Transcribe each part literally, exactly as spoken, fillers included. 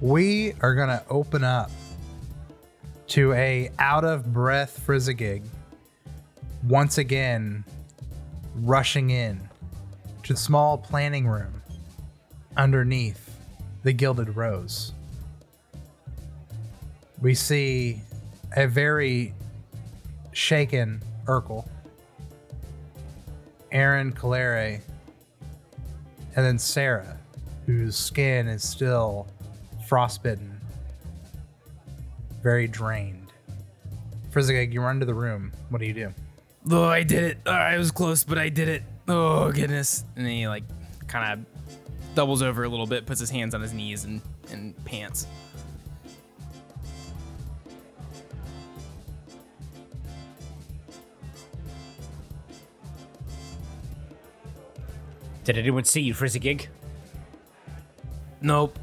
we are going to open up to a out-of-breath Frizzigig once again rushing in to the small planning room underneath the Gilded Rose. We see a very shaken Urkel, Aaron Caleri, and then Sarah, whose skin is still frostbitten, very drained. Frizzigig, you run to the room. What do you do? Oh, I did it. Oh, I was close, but I did it. Oh, goodness. And he, like, kind of doubles over a little bit, puts his hands on his knees and, and pants. Did anyone see you, Frizzigig? Nope.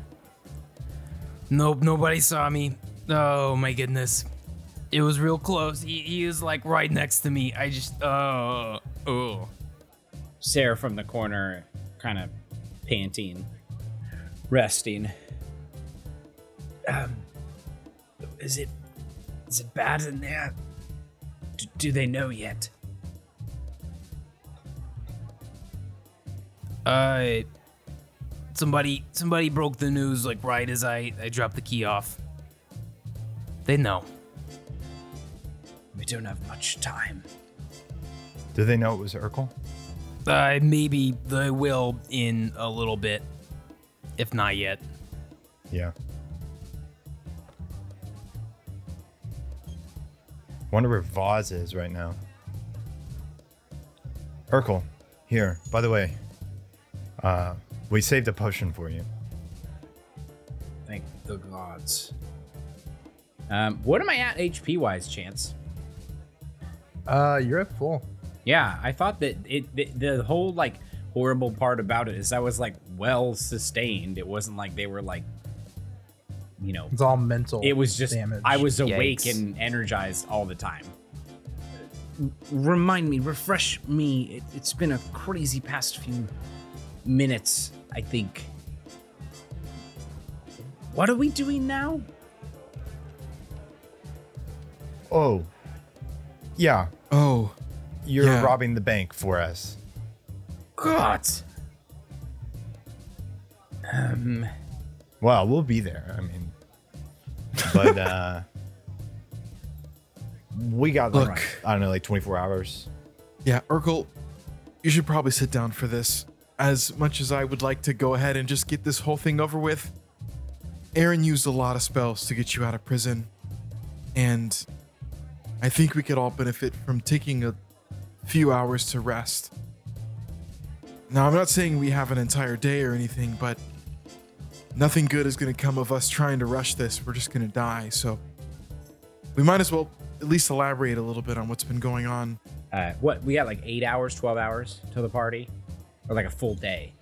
Nope, nobody saw me. Oh, my goodness. It was real close. He, he was, like, right next to me. I just, oh, oh. Sarah from the corner, kind of panting, resting. Um, is it, is it bad in there? D- do they know yet? Uh, somebody, somebody broke the news, like, right as I, I dropped the key off. They know. We don't have much time. Do they know it was Urkel? Uh, maybe they will in a little bit, if not yet. Yeah. Wonder where Vaz is right now. Urkel, here, by the way. Uh, we saved a potion for you. Thank the gods. Um, what am I at H P-wise, Chance? Uh, you're at full. Yeah, I thought that it the, the whole, like, horrible part about it is I was, like, well-sustained. It wasn't like they were, like, you know. It's all mental damage. It was just, damage. I was awake Yikes. and energized all the time. Remind me, refresh me. It, it's been a crazy past few minutes, I think. What are we doing now? Oh. Yeah. Oh. You're yeah. robbing the bank for us. God. Um. Well, we'll be there. I mean, but uh, we got look. Like, I don't know, like twenty-four hours. Yeah, Urkel, you should probably sit down for this. As much as I would like to go ahead and just get this whole thing over with, Aaron used a lot of spells to get you out of prison, and I think we could all benefit from taking a few hours to rest. Now, I'm not saying we have an entire day or anything, but nothing good is going to come of us trying to rush this. We're just going to die. So we might as well at least elaborate a little bit on what's been going on. Uh, what we got, like eight hours, twelve hours till the party, or like a full day?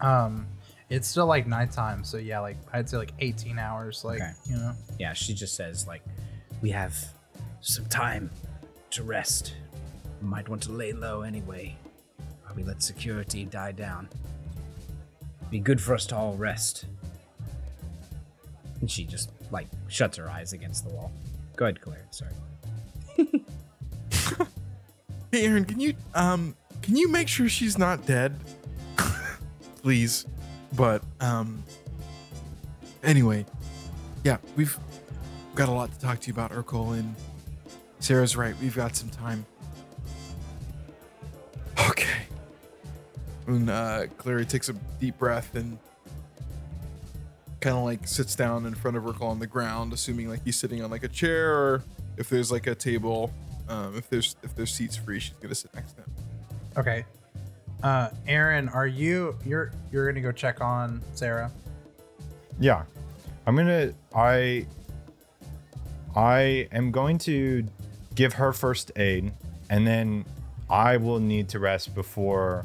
Um, it's still like nighttime, so yeah, like I'd say like eighteen hours, like okay. you know. Yeah, she just says like, we have some time to rest. Might want to lay low anyway. While we let security die down. Be good for us to all rest. And she just, like, shuts her eyes against the wall. Go ahead, Claire. Sorry. Hey, Aaron, can you, um, can you make sure she's not dead? Please. But, um, anyway. Yeah, we've got a lot to talk to you about, Urkel, and Sarah's right. We've got some time. Okay. And uh, Clary takes a deep breath and kind of like sits down in front of Urkel on the ground, assuming like he's sitting on like a chair, or if there's like a table, um, if there's if there's seats free, she's gonna sit next to him. Okay. Uh, Aaron, are you you're you're gonna go check on Sarah? Yeah, I'm gonna I I am going to give her first aid, and then I will need to rest before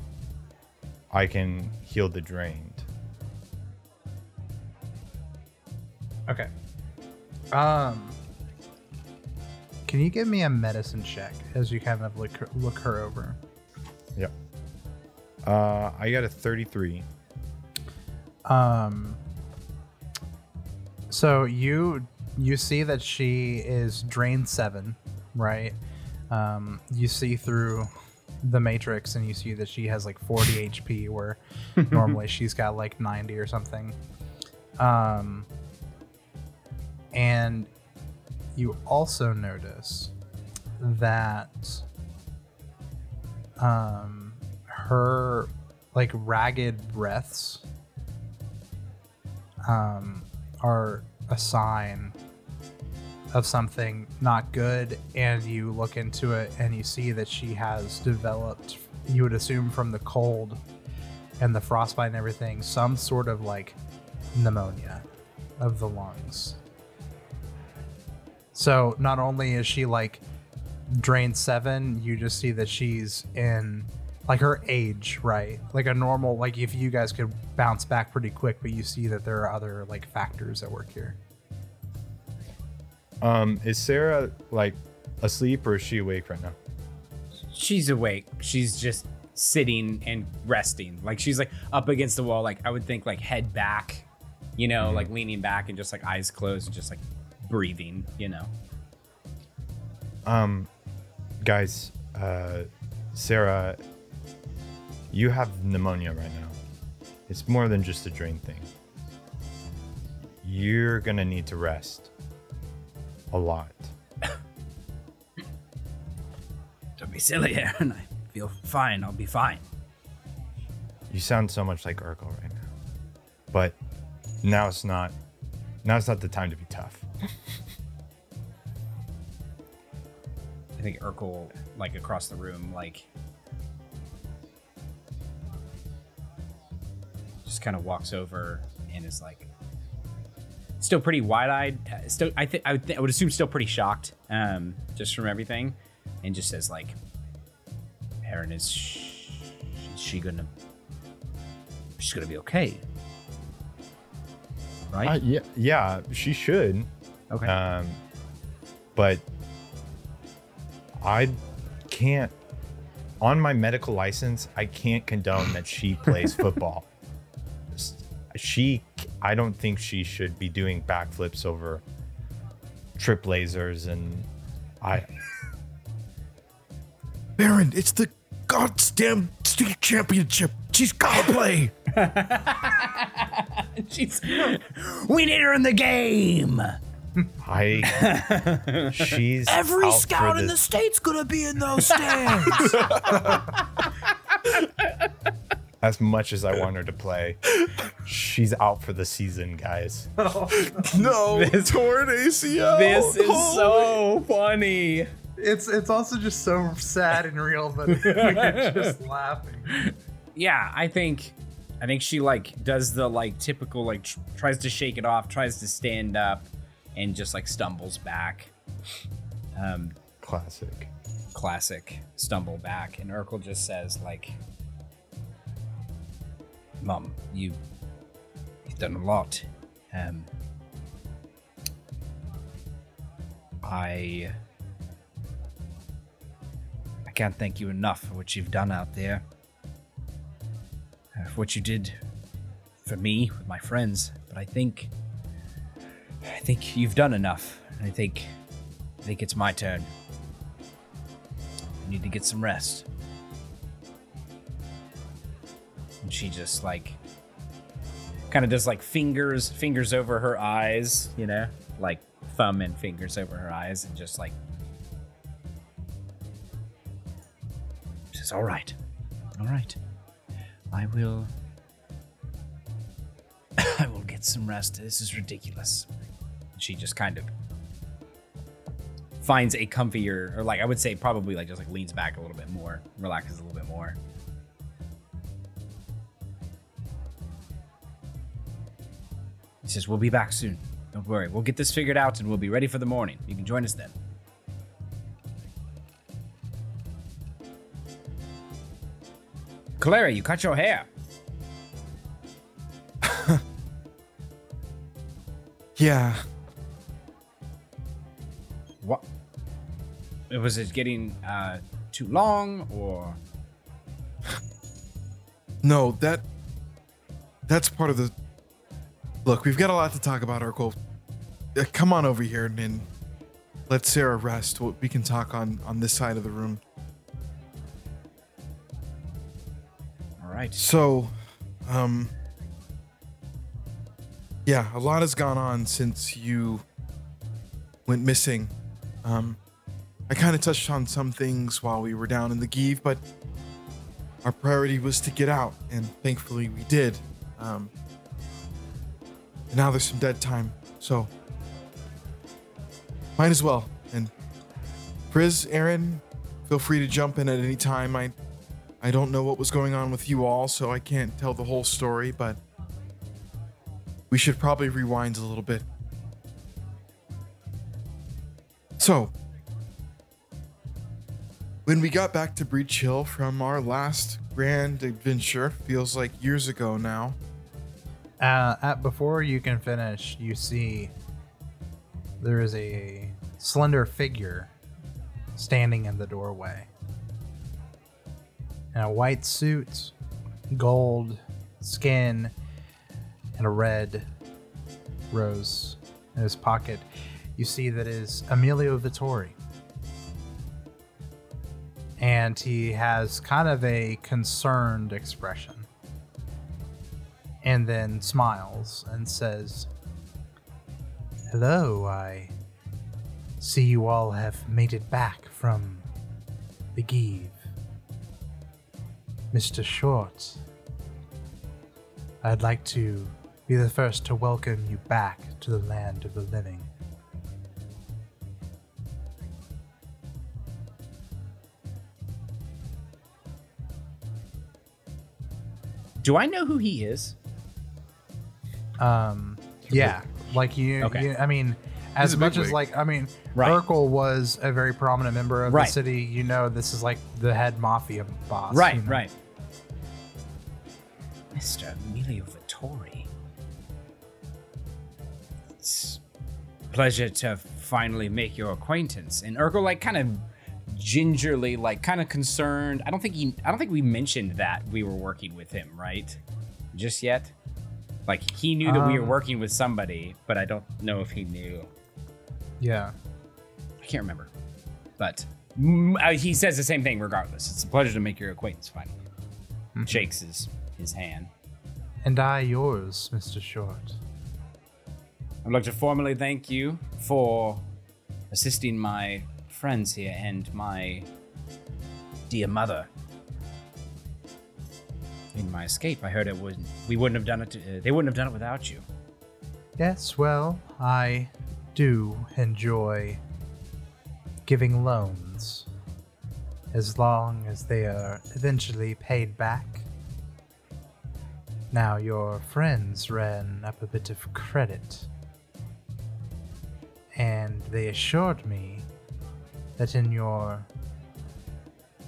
I can heal the drained. Okay. Um, can you give me a medicine check as you kind of look her, look her over? Yeah. Uh, I got a thirty-three. Um, So you you see that she is drained seven, right? Um, you see through the matrix and you see that she has like forty H P, where normally she's got like ninety or something. Um, and you also notice that um, her like ragged breaths um, are a sign of something not good, and you look into it and you see that she has developed, you would assume from the cold and the frostbite and everything, some sort of like pneumonia of the lungs. So not only is she like drained seven, you just see that she's in like her age, right? Like a normal, like if you guys could bounce back pretty quick, but you see that there are other like factors at work here. Um, is Sarah like asleep or is she awake right now? She's awake. She's just sitting and resting. Like she's like up against the wall. Like I would think like head back, you know, mm-hmm. like leaning back and just like eyes closed and just like breathing, you know? Um, guys, uh, Sarah, you have pneumonia right now. It's more than just a drain thing. You're going to need to rest. A lot. Don't be silly, Aaron. I feel fine. I'll be fine. You sound so much like Urkel right now, but now it's not. Now it's not the time to be tough. I think Urkel, like across the room, like just kind of walks over and is like. Still pretty wide-eyed. Still, I think I would. Th- I would assume still pretty shocked, um, just from everything, and just says like, "Aaron, is she, is she gonna? She's gonna be okay, right?" Uh, yeah, yeah, she should. Okay. Um, but I can't. On my medical license, I can't condone that she plays football. She. I don't think she should be doing backflips over trip lasers, and I... Baron, it's the goddamn state championship. She's gotta play. She's, we need her in the game. I... She's Every scout in the state's gonna be in those stands. As much as I want her to play, she's out for the season, guys. Oh, no, this, torn A C L. This is Holy. So funny. It's it's also just so sad and real, but we're just laughing. Yeah, I think I think she like does the like typical like tr- tries to shake it off, tries to stand up, and just like stumbles back. Um, classic, classic stumble back, and Urkel just says like. Mom, you, you've done a lot. Um, I I can't thank you enough for what you've done out there. Uh, for what you did for me, with my friends. But I think, I think you've done enough. I think, I think it's my turn. I need to get some rest. And she just like kind of does like fingers fingers over her eyes, you know, like thumb and fingers over her eyes, and just like says, all right all right I will I will get some rest. This is ridiculous. And she just kind of finds a comfier, or like I would say probably like just like leans back a little bit more, relaxes a little bit more. He says, we'll be back soon. Don't worry. We'll get this figured out and we'll be ready for the morning. You can join us then. Clara, you cut your hair. Yeah. What? Was it getting uh, too long or? No, that that's part of the... Look, we've got a lot to talk about, Urkel. uh, come on over here and, and let Sarah rest. We can talk on, on this side of the room. All right. So, um, yeah, a lot has gone on since you went missing. Um, I kind of touched on some things while we were down in the Give, but our priority was to get out, and thankfully we did. Um, and now there's some dead time, so might as well. And Frizz, Aaron, feel free to jump in at any time. I I don't know what was going on with you all, so I can't tell the whole story, but we should probably rewind a little bit. So, when we got back to Breach Hill from our last grand adventure, feels like years ago now. Uh, at, before you can finish, you see there is a slender figure standing in the doorway. In a white suit, gold skin, and a red rose in his pocket. You see that is Emilio Vittori. And he has kind of a concerned expression. And then smiles and says, "Hello, I see you all have made it back from the Give. Mister Short, I'd like to be the first to welcome you back to the land of the living." Do I know who he is? Um, yeah, like you, okay. you I mean, as much wig. as like, I mean, right. Urkel was a very prominent member of right. the city. You know, this is like the head mafia boss. Right, you know? right. Mister Emilio Vittori. It's a pleasure to finally make your acquaintance. And Urkel, like, kind of gingerly, like, kind of concerned. I don't think he, I don't think we mentioned that we were working with him, right? Just yet. Like, he knew that um, we were working with somebody, but I don't know if he knew. Yeah. I can't remember. But uh, he says the same thing regardless. It's a pleasure to make your acquaintance finally. Mm-hmm. Shakes his, his hand. And I yours, Mister Short. I'd like to formally thank you for assisting my friends here and my dear mother in my escape. I heard it was we wouldn't have done it to, uh, they wouldn't have done it without you. Yes, well, I do enjoy giving loans as long as they are eventually paid back. Now your friends ran up a bit of credit, and they assured me that in your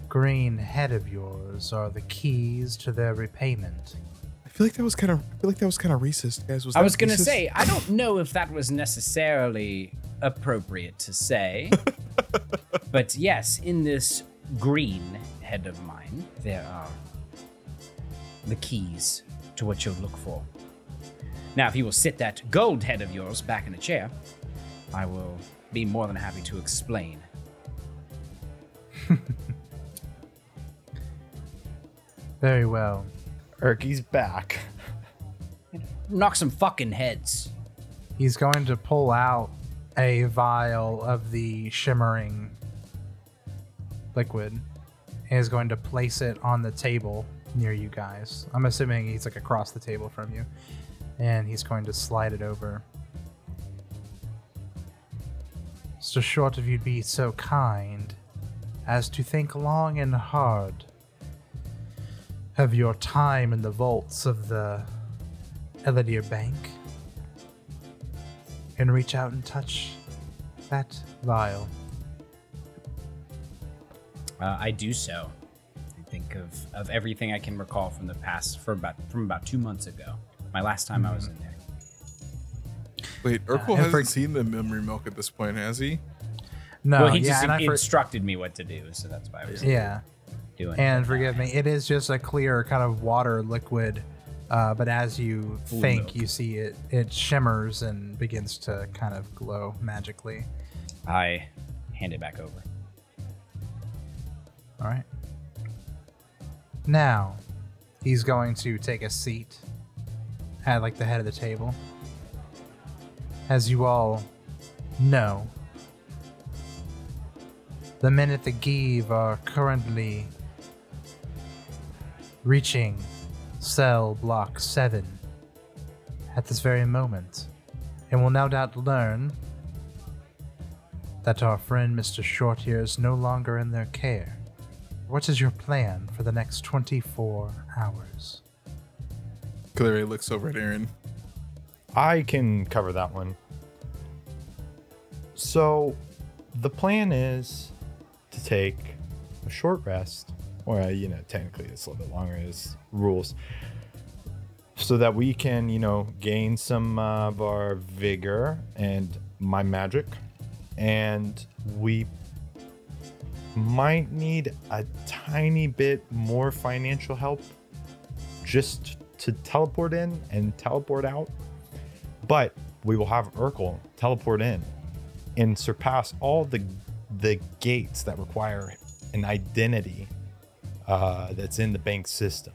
green head of yours are the keys to their repayment. I feel like that was kind of I feel like that was kind of racist, guys. Was I was gonna racist? say I don't know if that was necessarily appropriate to say, but yes, in this green head of mine, there are the keys to what you'll look for. Now, if you will sit that gold head of yours back in a chair, I will be more than happy to explain. Very well. Erky's back. Knock some fucking heads. He's going to pull out a vial of the shimmering liquid and is going to place it on the table near you guys. I'm assuming he's like across the table from you. And he's going to slide it over. "So Short, if you'd be so kind as to think long and hard of your time in the vaults of the Eladir Bank, and reach out and touch that vial." Uh, I do so. I think of, of everything I can recall from the past, for about from about two months ago, my last time mm-hmm. I was in there. Wait, Urkel uh, hasn't for- seen the memory milk at this point, has he? No. Well, he yeah, just in- instructed for- me what to do, so that's why I was. Yeah. Doing and forgive me, it is just a clear kind of water liquid Uh, but as you Ooh, think, no. you see it, it shimmers and begins to kind of glow magically. I hand it back over. All right. Now, he's going to take a seat at, like, the head of the table. As you all know, the men at the Give are currently reaching cell block seven at this very moment, and will no doubt learn that our friend Mister Short here is no longer in their care. What is your plan for the next twenty-four hours? Clary looks over at Aaron. I can cover that one. So, the plan is to take a short rest, or, uh, you know, technically it's a little bit longer, it's rules, so that we can, you know, gain some uh, of our vigor and my magic, and we might need a tiny bit more financial help just to teleport in and teleport out. But we will have Urkel teleport in and surpass all the the gates that require an identity uh, that's in the bank system.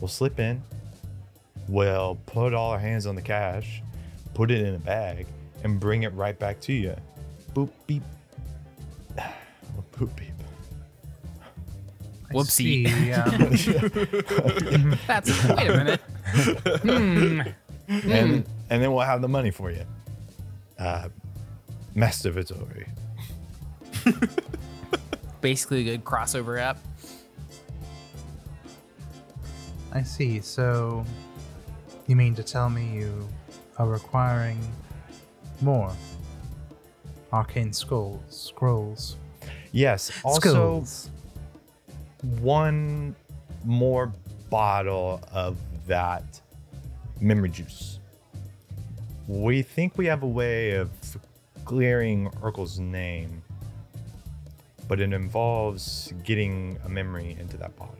We'll slip in, we'll put all our hands on the cash, put it in a bag, and bring it right back to you. Boop, beep. Boop, beep. Whoopsie. See, um, that's, wait a minute. Mm. And, and then we'll have the money for you. Uh, Master Vittori. Basically a good crossover app. I see. So you mean to tell me you are requiring more arcane scrolls? Scrolls. Yes. Also, scrolls. One more bottle of that memory juice. We think we have a way of clearing Urkel's name, but it involves getting a memory into that bottle,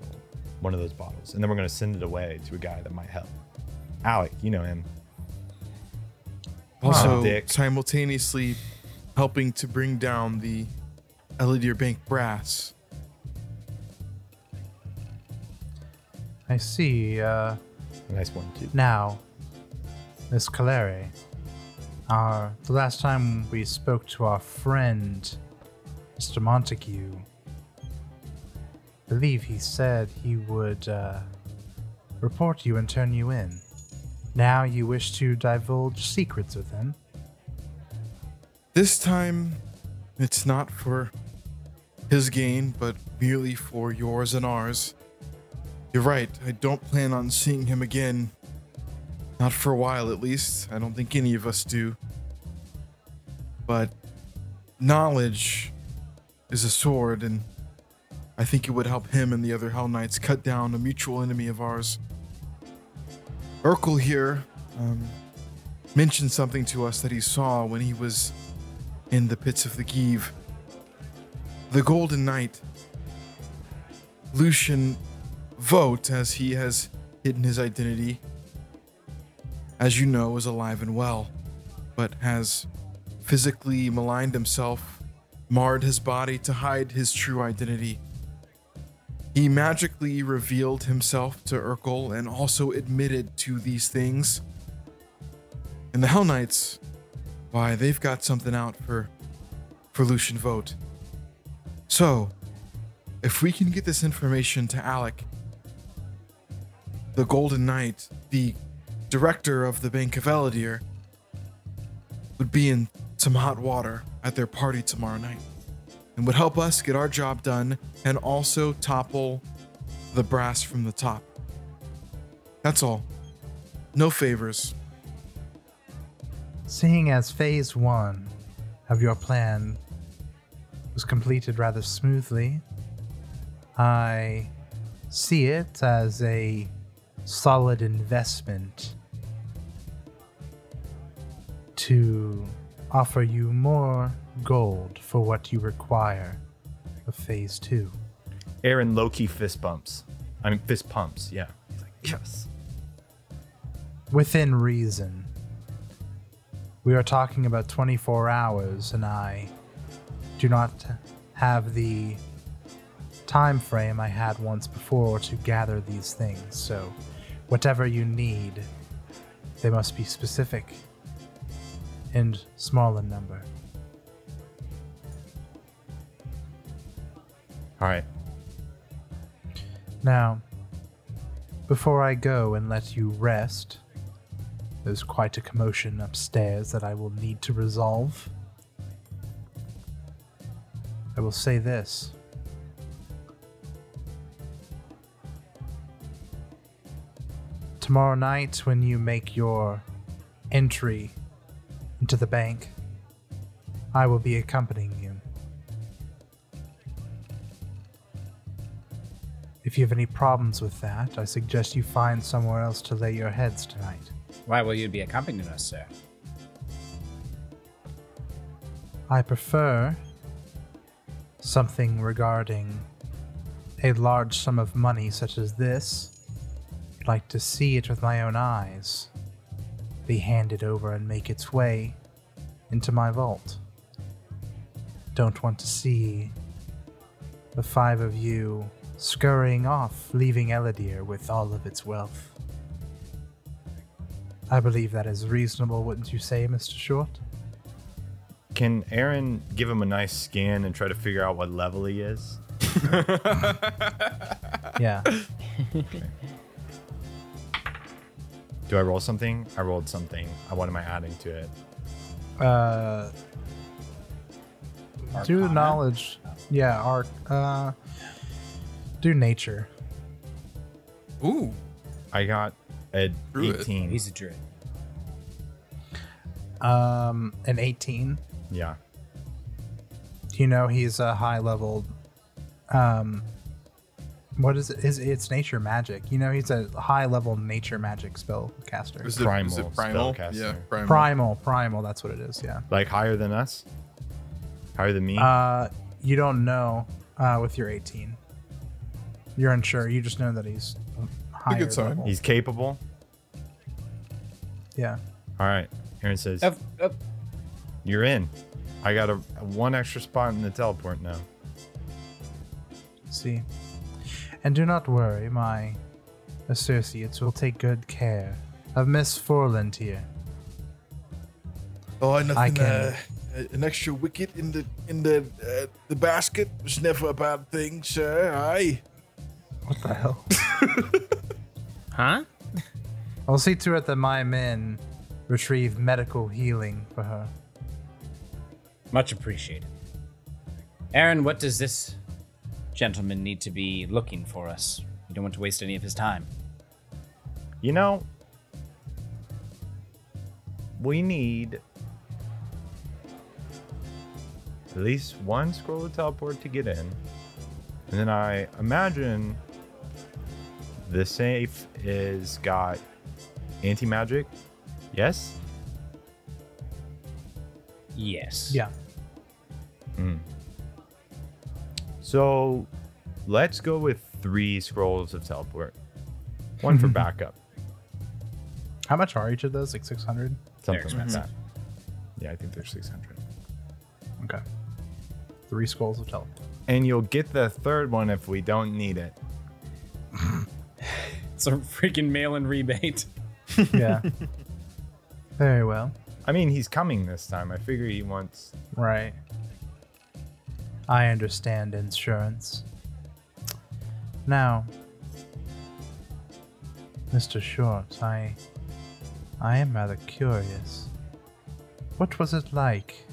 one of those bottles, and then we're going to send it away to a guy that might help. Alec, you know him. Also, wow. Simultaneously helping to bring down the Eladir Bank brass. I see. Uh, a nice one, too. Now, Miss Caleri, our, the last time we spoke to our friend, Mister Montague, I believe he said he would uh, report you and turn you in. Now you wish to divulge secrets with him? This time, it's not for his gain, but merely for yours and ours. You're right, I don't plan on seeing him again. Not for a while, at least. I don't think any of us do. But knowledge is a sword, and I think it would help him and the other Hell Knights cut down a mutual enemy of ours. Urkel here um, mentioned something to us that he saw when he was in the pits of the Give. The Golden Knight, Lucian Vogt, as he has hidden his identity, as you know, is alive and well, but has physically maligned himself, marred his body to hide his true identity. He magically revealed himself to Urkel and also admitted to these things. And the Hell Knights, why, they've got something out for, for Lucian Vogt. So, if we can get this information to Alec, the Golden Knight, the director of the Bank of Eladir, would be in some hot water at their party tomorrow night and would help us get our job done and also topple the brass from the top. That's all. No favors. Seeing as phase one of your plan was completed rather smoothly, I see it as a solid investment to offer you more gold for what you require of phase two. Aaron low-key fist bumps. I mean, fist pumps, yeah. He's like, yes. within reason. We are talking about twenty-four hours, and I do not have the time frame I had once before to gather these things, so whatever you need, they must be specific and small in number. All right. Now, before I go and let you rest, there's quite a commotion upstairs that I will need to resolve. I will say this. Tomorrow night, when you make your entry into the bank, I will be accompanying you. If you have any problems with that, I suggest you find somewhere else to lay your heads tonight. Why will you be accompanying us, sir? I prefer something regarding a large sum of money such as this. I'd like to see it with my own eyes, be handed over and make its way into my vault. Don't want to see the five of you scurrying off, leaving Eladir with all of its wealth. I believe that is reasonable, wouldn't you say, Mister Short? Can Aaron give him a nice scan and try to figure out what level he is? Yeah. Okay. Do I roll something? I rolled something. What am I adding to it? Uh, Arcana? Do knowledge. Yeah, arc. Uh, do nature. Ooh. I got a druid. eighteen. He's a druid. Um, an eighteen. Yeah. You know, he's a high level. Um, what is it? Is it's nature magic? You know, he's a high level nature magic spell caster. Is it primal? Is it primal? Spellcaster. Yeah, primal. Primal, primal. That's what it is. Yeah. Like higher than us? Higher than me? Uh, you don't know. Uh, with your eighteen, you're unsure. You just know that he's higher level. He's capable. Yeah. All right. Aaron says, up, up. You're in. I got a one extra spot in the teleport now. See. And do not worry, my associates will take good care of Miss Forland here. Oh, nothing. I can... uh, an extra wicket in the in the uh, the basket was never a bad thing, sir. Aye. What the hell? Huh? I'll see to it that my men retrieve medical healing for her. Much appreciated. Aaron, what does this gentleman need to be looking for us? We don't want to waste any of his time. You know, we need at least one scroll of teleport to get in. And then I imagine the safe is got anti-magic. Yes? Yes. Yeah. Mm. So let's go with three scrolls of teleport. One for backup. How much are each of those? Like six hundred? Something like that. Yeah, I think they're six hundred. Okay. Three scrolls of teleport. And you'll get the third one if we don't need it. It's a freaking mail-in rebate. Yeah. Very well. I mean, he's coming this time. I figure he wants... Right. I understand insurance. Now, Mister Short, I, I am rather curious. What was it like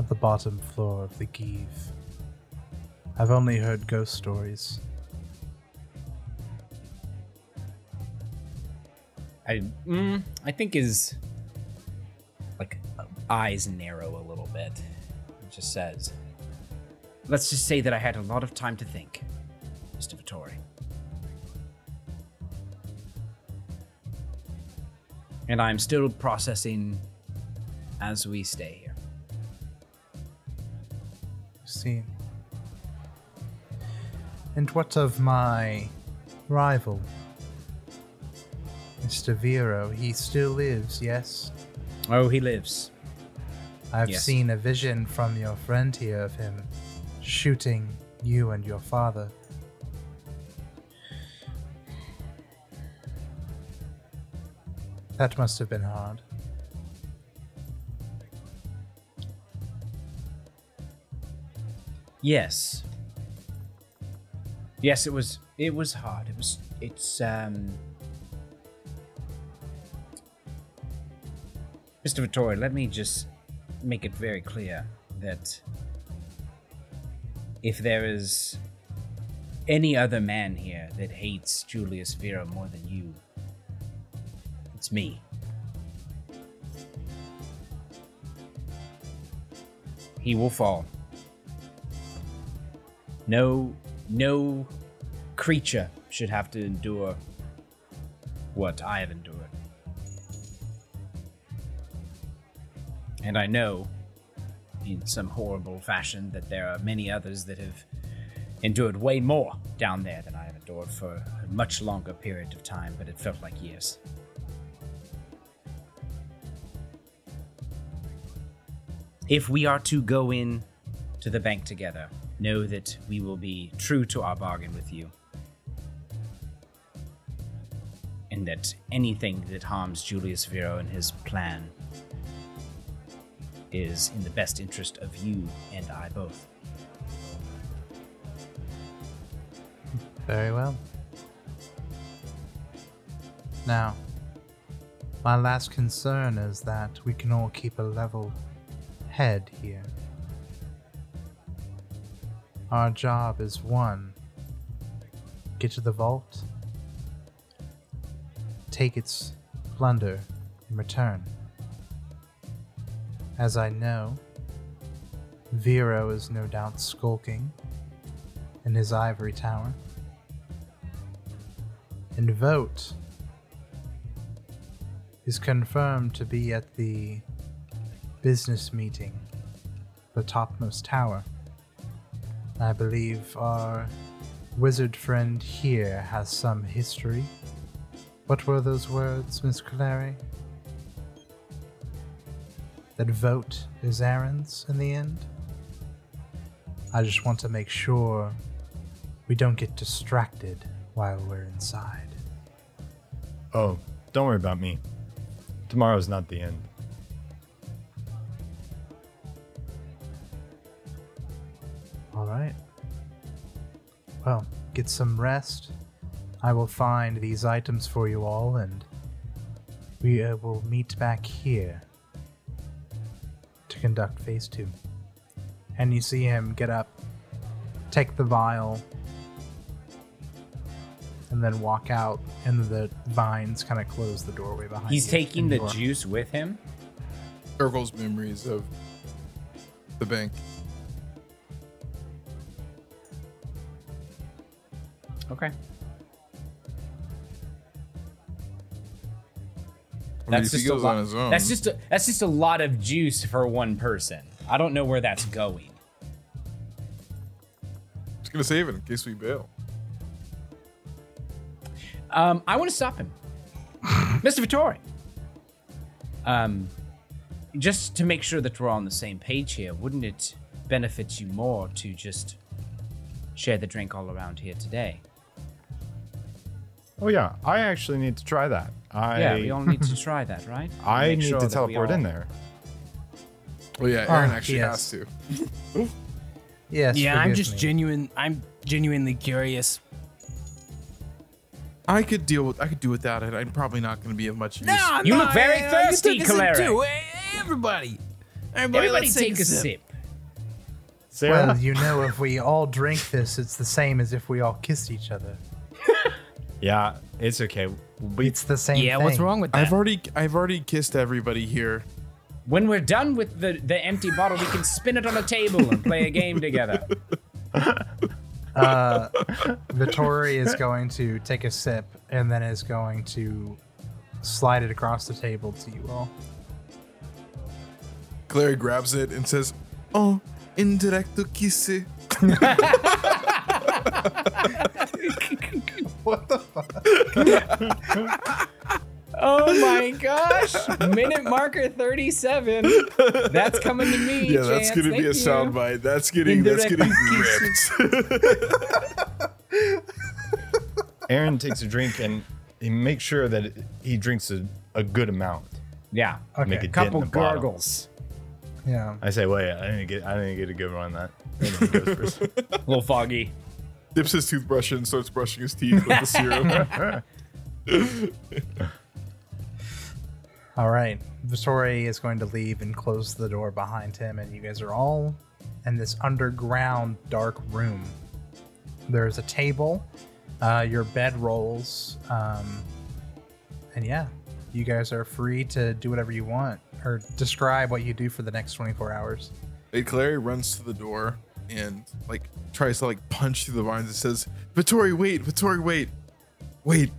at the bottom floor of the Give? I've only heard ghost stories. I mm, I think his like eyes narrow a little bit. It just says, let's just say that I had a lot of time to think, Mister Vittori. And I'm still processing as we stay here. See. And what of my rival? Mister Vero, he still lives, yes? Oh, he lives. I've yes. seen a vision from your friend here of him shooting you and your father. That must have been hard. Yes. Yes, it was it was hard. It was it's um Mister Vittori, let me just make it very clear that if there is any other man here that hates Julius Vero more than you, it's me. He will fall. No, no creature should have to endure what I have endured. And I know, in some horrible fashion, that there are many others that have endured way more down there than I have endured for a much longer period of time, but it felt like years. If we are to go in to the bank together, know that we will be true to our bargain with you. And that anything that harms Julius Vero and his plan is in the best interest of you and I both. Very well. Now, my last concern is that we can all keep a level head here. Our job is one, get to the vault, take its plunder, and return. As I know, Vero is no doubt skulking in his ivory tower. And Vogt is confirmed to be at the business meeting, the topmost tower. I believe our wizard friend here has some history. What were those words, Miss Caleri? That Vogt is Aaron's in the end? I just want to make sure we don't get distracted while we're inside. Oh, don't worry about me. Tomorrow's not the end. All right. Well, get some rest. I will find these items for you all, and we uh, will meet back here to conduct phase two. And you see him get up, take the vial, and then walk out, and the vines kind of close the doorway behind He's him. He's taking the juice with him? Urkel's memories of the bank. Okay. I mean, that's, just lo- on his own. that's just a that's just a lot of juice for one person. I don't know where that's going. Just gonna save it in case we bail. Um, I want to stop him, Mister Vittori. Um, just to make sure that we're on the same page here, wouldn't it benefit you more to just share the drink all around here today? Oh yeah, I actually need to try that. I Yeah, we all need to try that, right? I need sure to teleport all... in there. Oh well, yeah, Aaron oh, actually yes. has to. yes. Yeah, I'm just me. genuine I'm genuinely curious. I could deal with I could do without it. I'm probably not going to be of much use. No, you no, look very I, thirsty, Caleri. Hey, everybody. Everybody, everybody let's take, take a sip. sip. Sarah? Well, you know, if we all drink this, it's the same as if we all kissed each other. Yeah, it's okay. We, it's the same. Yeah, thing. What's wrong with that? I've already, I've already kissed everybody here. When we're done with the, the empty bottle, we can spin it on a table and play a game together. Uh, Vittori is going to take a sip and then is going to slide it across the table to you all. Clary grabs it and says, "Oh, indirecto kisse." What the fuck? Minute marker thirty-seven. That's coming to me. Yeah, Chance. That's going to be a soundbite. That's getting that's getting ripped. Aaron takes a drink and he makes sure that it, he drinks a, a good amount. Yeah, okay. Make a couple gargles. Bottom. Yeah. I say, wait, I didn't get, I didn't get a good one on that. Goes first. A little foggy. Dips his toothbrush and starts brushing his teeth with the syrup. All right, Vittori is going to leave and close the door behind him, and you guys are all in this underground dark room. There's a table, uh, your bed rolls, um, and yeah, you guys are free to do whatever you want or describe what you do for the next twenty-four hours. Hey, Clary runs to the door and like tries to like punch through the vines and says, "Vittori, wait! Vittori, wait! Wait!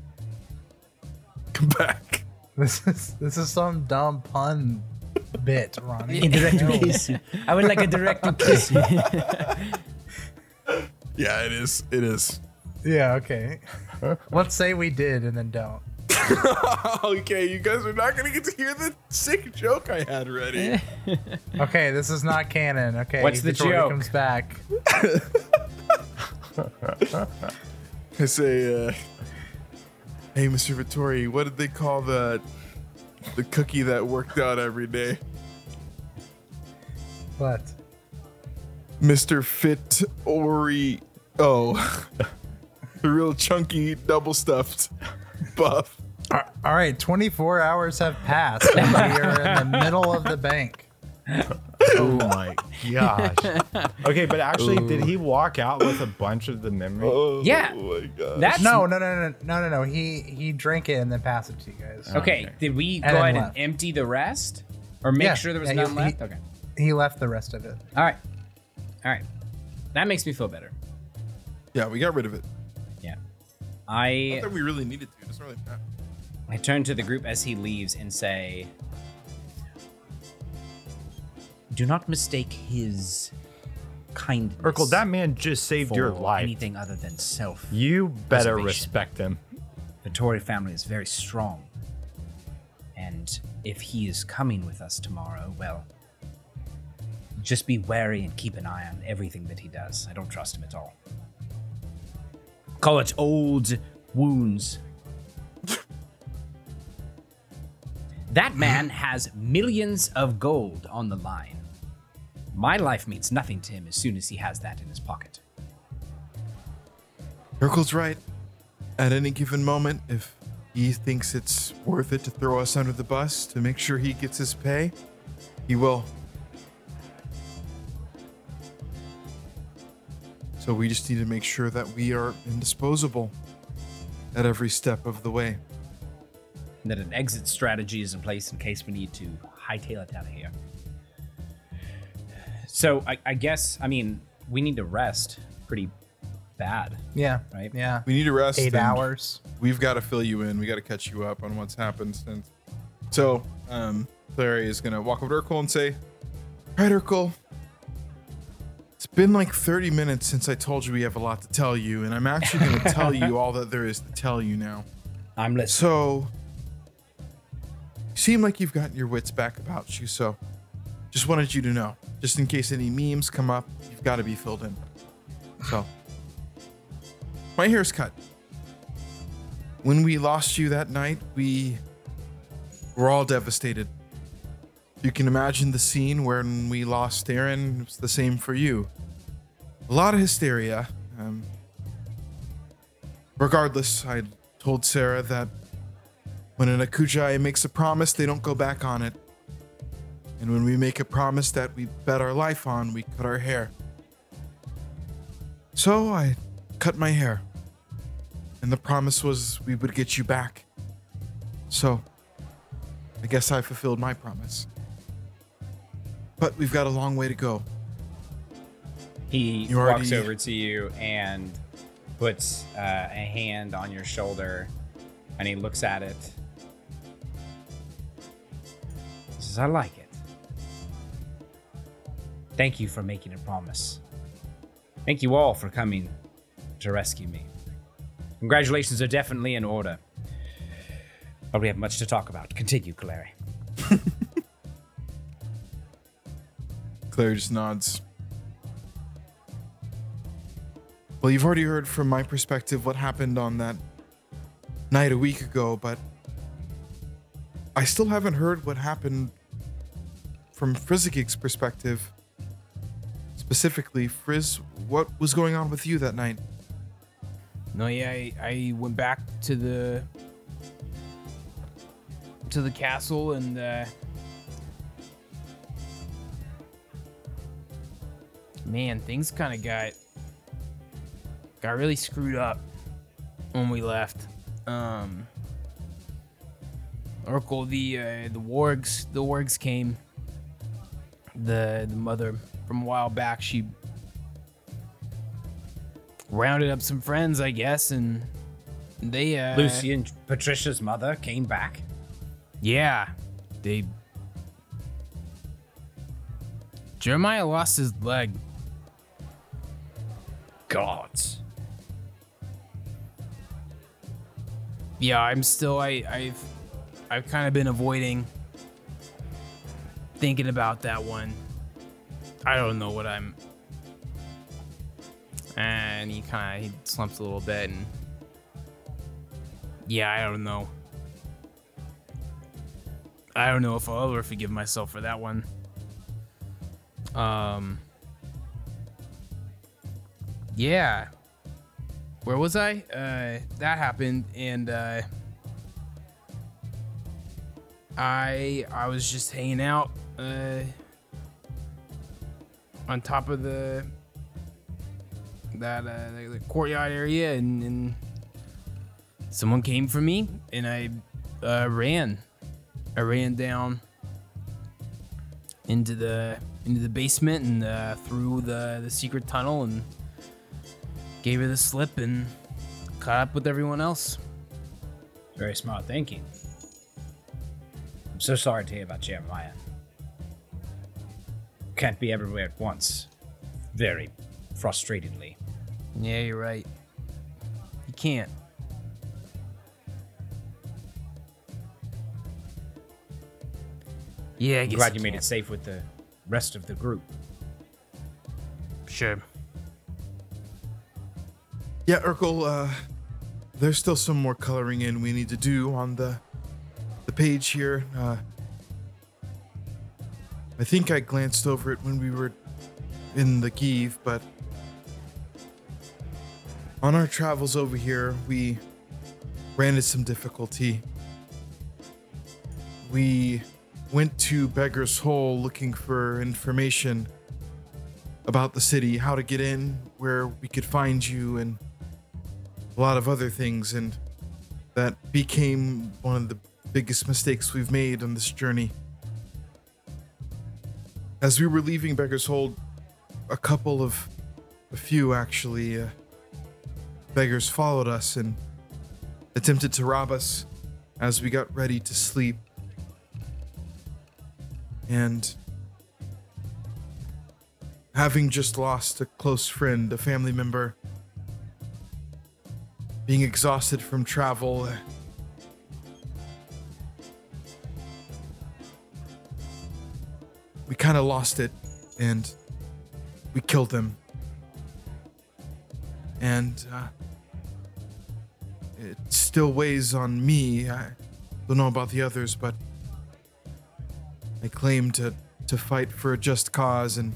Come back!" This is this is some dumb pun bit, Ronnie. Direct kiss. I would like a direct kiss. Yeah, it is. It is. Yeah. Okay. Let's say we did, and then don't. Okay, you guys are not gonna get to hear the sick joke I had ready. Okay, this is not canon. Okay, what's the Vittori joke? Comes back. I say, uh, "Hey, Mister Vittori, what did they call the the cookie that worked out every day?" What? Mister Fit Ori. Oh, the real chunky, double stuffed. Buff. All right, twenty-four hours have passed. We are in the middle of the bank. Oh my gosh. Okay, but actually, Ooh. Did he walk out with a bunch of the memory? Oh, yeah. Oh my gosh. That's... No, no, no, no, no, no, no. He he drank it and then passed it to you guys. Okay, okay. Did we and go ahead left. And empty the rest? Or make yeah. sure there was yeah, none he, left? He, okay. He left the rest of it. All right. All right. That makes me feel better. Yeah, we got rid of it. Yeah. I, I thought we really needed to. Really I turn to the group as he leaves and say, "Do not mistake his kindness. Urkel, that man just saved your life. Anything other than self. You better respect him. The Tory family is very strong, and if he is coming with us tomorrow, well, just be wary and keep an eye on everything that he does. I don't trust him at all. Call it old wounds." That man has millions of gold on the line. My life means nothing to him as soon as he has that in his pocket. Urkel's right. At any given moment, if he thinks it's worth it to throw us under the bus to make sure he gets his pay, he will. So we just need to make sure that we are indisposable at every step of the way. That an exit strategy is in place in case we need to hightail it out of here. So I, I guess, I mean, we need to rest pretty bad. Yeah. Right? Yeah. We need to rest. Eight hours. We've got to fill you in. We got to catch you up on what's happened since. So um, Clary is going to walk over to Urkel and say, "All right, Urkel, it's been like thirty minutes since I told you we have a lot to tell you, and I'm actually going to tell you all that there is to tell you now. I'm listening. So... seem like you've gotten your wits back about you, so just wanted you to know. Just in case any memes come up, you've got to be filled in. So, my hair's cut. When we lost you that night, we were all devastated. You can imagine the scene when we lost Aaron. It's the same for you. A lot of hysteria. Um, regardless, I told Sarah that when an Akujai makes a promise, they don't go back on it. And when we make a promise that we bet our life on, we cut our hair. So I cut my hair. And the promise was we would get you back. So I guess I fulfilled my promise. But we've got a long way to go." He you walks already... over to you and puts uh, a hand on your shoulder. And he looks at it. He says, "I like it. Thank you for making a promise. Thank you all for coming to rescue me. Congratulations are definitely in order. But we have much to talk about. Continue, Clary." Claire just nods. Well, you've already heard from my perspective what happened on that night a week ago, but I still haven't heard what happened from Frizzigig's perspective. Specifically, Frizz, what was going on with you that night? No, yeah, I, I went back to the to the castle and uh, man, things kind of got got really screwed up when we left. Um, Urkel, the uh, the wargs, the wargs came. The the mother from a while back, she rounded up some friends, I guess, and they uh Lucy and Patricia's mother came back. Yeah. They Jeremiah lost his leg. God. Yeah, I'm still I, I've I've kind of been avoiding thinking about that one. I don't know what I'm And he kind of he slumps a little bit, and yeah, I don't know. I don't know if I'll ever forgive myself for that one. Um. Yeah. Where was I? Uh, that happened, and uh, I I was just hanging out uh, on top of the. that uh, the, the courtyard area, and, and someone came for me, and I uh, ran. I ran down into the into the basement and uh, through the, the secret tunnel, and gave her the slip and caught up with everyone else. Very smart thinking. I'm so sorry to hear about Jeremiah. Can't be everywhere at once. Very frustratingly. Yeah, you're right. You can't. Yeah, I guess I'm glad you made it safe with the rest of the group. Sure. Yeah, Urkel, uh, there's still some more coloring in we need to do on the the page here. Uh, I think I glanced over it when we were in the Give, but on our travels over here, we ran into some difficulty. We went to Beggar's Hole looking for information about the city, how to get in, where we could find you, and a lot of other things. And that became one of the biggest mistakes we've made on this journey. As we were leaving Beggar's Hole, a couple of, a few actually, uh, beggars followed us and attempted to rob us as we got ready to sleep. And having just lost a close friend, a family member, being exhausted from travel, we kind of lost it, and we killed them. And uh, it still weighs on me. I don't know about the others, but I claim to, to fight for a just cause, and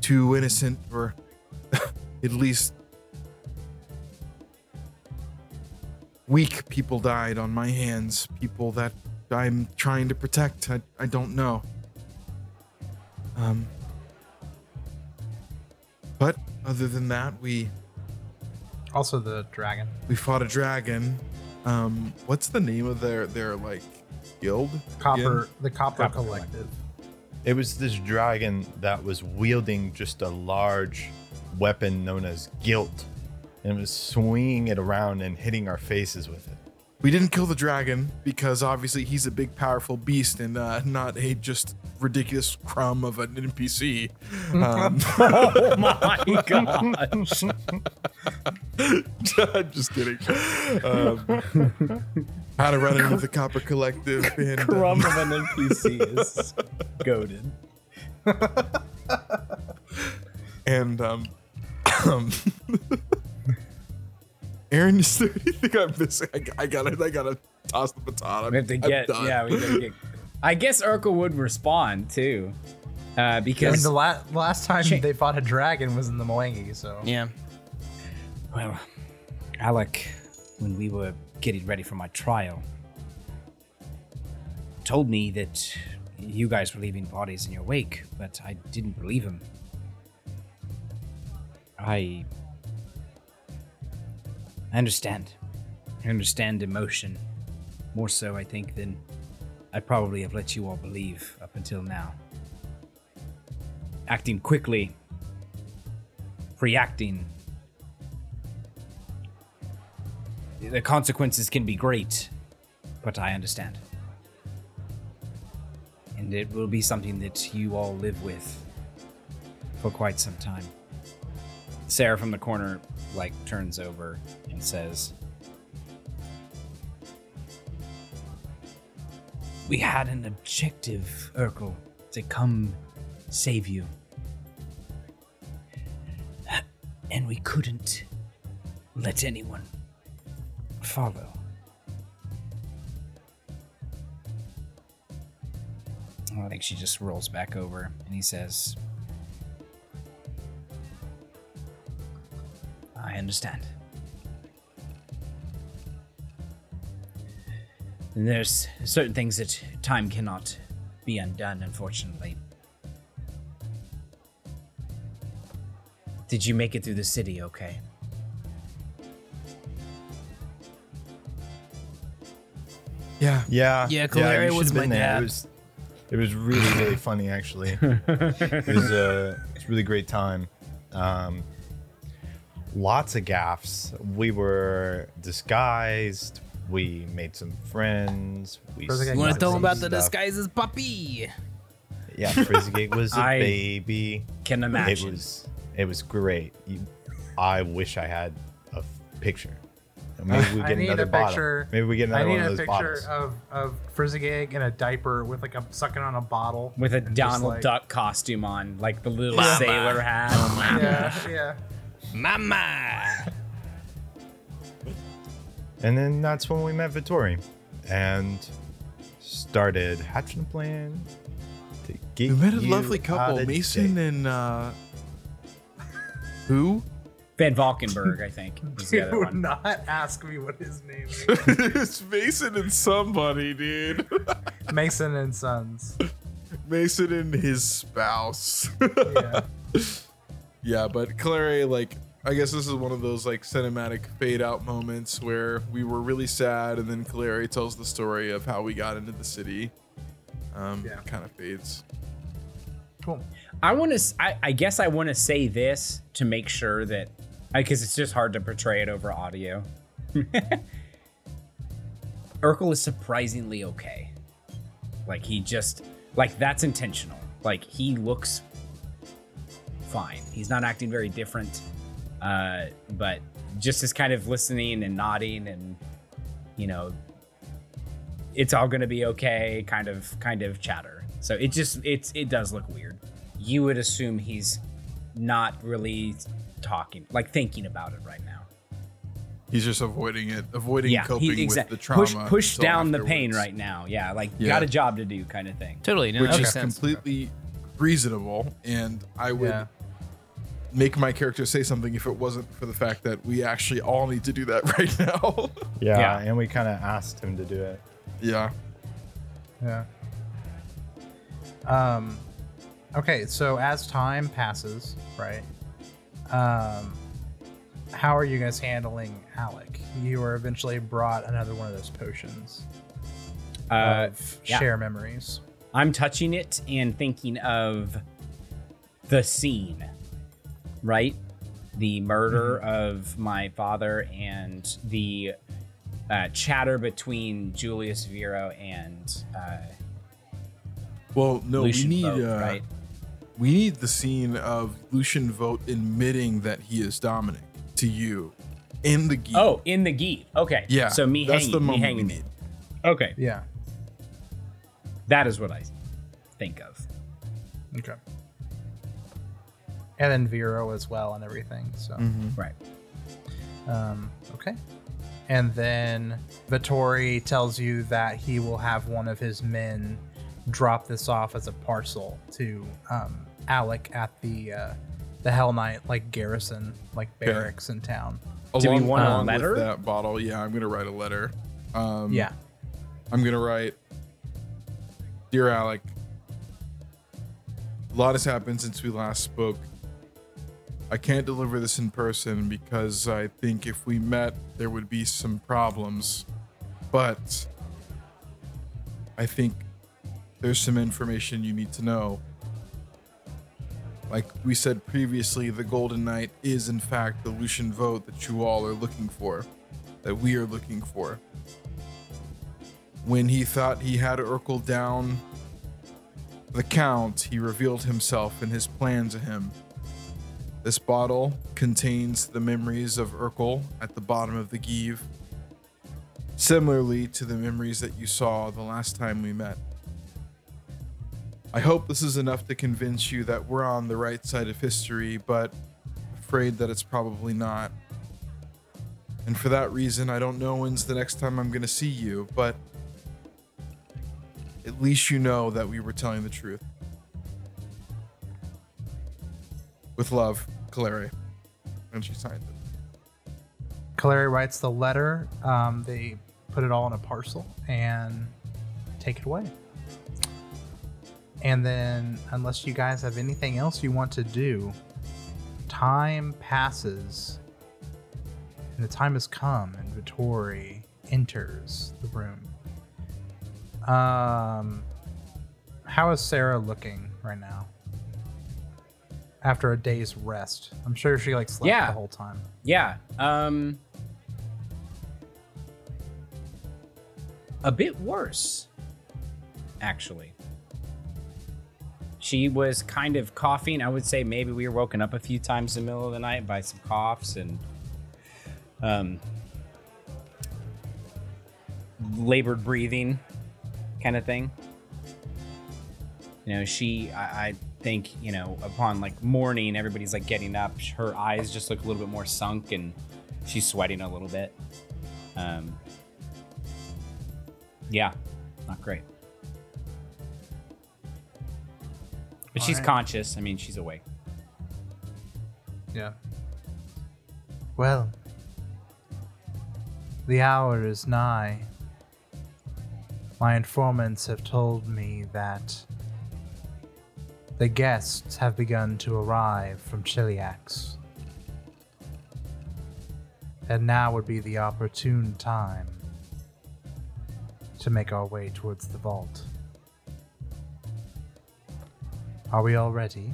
two innocent, or at least weak people died on my hands. People that I'm trying to protect. I, I don't know. Um, but other than that, we... Also the dragon. We fought a dragon. Um, what's the name of their, their like, guild? Copper, Guild? The Copper, Copper Collective. Collective. It was this dragon that was wielding just a large weapon known as guilt, and was swinging it around and hitting our faces with it. We didn't kill the dragon because obviously he's a big, powerful beast and uh, not a just ridiculous crumb of an N P C. Um, oh my gosh. I'm just kidding. Um, how to run into the Copper Collective. And, Crumb um, of an N P C is goated. And um, um Aaron, is there anything I'm missing? I, I gotta, I gotta toss the baton. I'm, we have to get, yeah, we gotta get. I guess Urkel would respond too, uh, because I mean, the la- last time Ch- they fought a dragon was in the Mwangi, so yeah. Well, Alec, when we were getting ready for my trial, told me that you guys were leaving bodies in your wake, but I didn't believe him. I, I understand. I understand emotion. More so, I think, than I probably have let you all believe up until now. Acting quickly, reacting. The consequences can be great, but I understand. And it will be something that you all live with for quite some time. Sarah from the corner, like, turns over and says, "We had an objective, Urkel, to come save you. And we couldn't let anyone follow. I think she just rolls back over, and he says, "I understand. And there's certain things that time cannot be undone, unfortunately. Did you make it through the city okay?" Yeah. Yeah. Yeah, Caleri yeah, was my dad. It was really, really funny, actually. It was a, it was a really great time. Um, lots of gaffes. We were disguised. We made some friends. We you want to tell them about stuff. The disguises, puppy? Yeah, Frizzigig was a I baby. Can imagine. It was, it was great. You, I wish I had a f- picture. Maybe we get another bottle. Maybe we get another one of those bottles. I need a picture of, of Frizzigig in a diaper with like a sucking on a bottle. With a Donald like, Duck costume on, like the little Mama. Sailor hat. Mama. Yeah, yeah. Mama! And then that's when we met Vittori and started hatching a plan to get We met a you lovely couple, Mason date. And, uh, who? Van Valkenburg, I think. Dude, would not ask me what his name is. It's Mason and somebody, dude. Mason and Sons. Mason and his spouse. Yeah. Yeah, but Caleri, like, I guess this is one of those, like, cinematic fade-out moments where we were really sad, and then Caleri tells the story of how we got into the city. Um, yeah. Kind of fades. Cool. I want to, I, I guess I want to say this to make sure that, because it's just hard to portray it over audio. Urkel is surprisingly okay. Like, he just, like, that's intentional. Like, he looks fine. He's not acting very different, uh, but just as kind of listening and nodding and, you know, it's all going to be okay kind of, kind of chatter. So it just, it's, it does look weird. You would assume he's not really talking, like thinking about it right now. He's just avoiding it, avoiding yeah, coping he, exactly. with the trauma. Push, push down afterwards. The pain right now. Yeah, like yeah. got a job to do kind of thing. Totally. No, which okay. is completely reasonable. And I would yeah. make my character say something if it wasn't for the fact that we actually all need to do that right now. yeah, yeah, and we kind of asked him to do it. Yeah. Yeah. Um. Okay, so as time passes, right? Um, how are you guys handling Alec? You were eventually brought another one of those potions uh, of yeah. share memories. I'm touching it and thinking of the scene, right? The murder mm-hmm. of my father and the uh, chatter between Julius Vero and uh, well, no, Lucian we need. Vogt, uh, right? We need the scene of Lucian Vogt admitting that he is Dominic to you. In the gi. Oh, in the gi. Okay. Yeah. So me that's hanging. The me hanging. Need. Okay. Yeah. That is what I think of. Okay. And then Vero as well and everything. So mm-hmm. Right. Um, okay. And then Vittori tells you that he will have one of his men drop this off as a parcel to um, Alec at the uh, the Hell Knight like garrison, like okay. barracks in town. Along, Do we want um, a letter? With that bottle, yeah, I'm gonna write a letter. Um, yeah, I'm gonna write, "Dear Alec, a lot has happened since we last spoke. I can't deliver this in person because I think if we met, there would be some problems. But I think there's some information you need to know. Like we said previously, the Golden Knight is in fact the Lucian Vogt that you all are looking for, that we are looking for. When he thought he had Urkel down, the Count, he revealed himself and his plan to him. This bottle contains the memories of Urkel at the bottom of the Give, similarly to the memories that you saw the last time we met. I hope this is enough to convince you that we're on the right side of history, but afraid that it's probably not. And for that reason, I don't know when's the next time I'm going to see you, but at least you know that we were telling the truth. With love, Caleri." And she signed it. Caleri writes the letter. Um, they put it all in a parcel and take it away. And then, unless you guys have anything else you want to do, time passes. And the time has come, and Vittori enters the room. Um, how is Sarah looking right now? After a day's rest. I'm sure she like slept yeah. the whole time. Yeah. Um, a bit worse, actually. She was kind of coughing. I would say maybe we were woken up a few times in the middle of the night by some coughs and um, labored breathing kind of thing. You know, she, I, I think, you know, upon like morning, everybody's like getting up. Her eyes just look a little bit more sunk and she's sweating a little bit. Um, yeah, not great. But All she's right. conscious. I mean, she's awake. Yeah. Well, the hour is nigh. My informants have told me that the guests have begun to arrive from Cheliac's. And now would be the opportune time to make our way towards the vault. Are we all ready?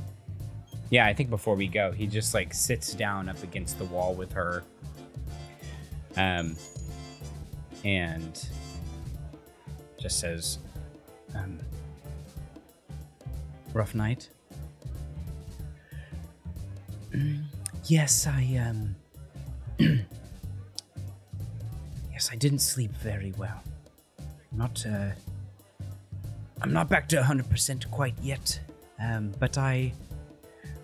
Yeah, I think before we go, he just like sits down up against the wall with her. Um, and just says, um, rough night. yes, I, um, yes, I didn't sleep very well. Not, uh, I'm not back to one hundred percent quite yet. Um, but I,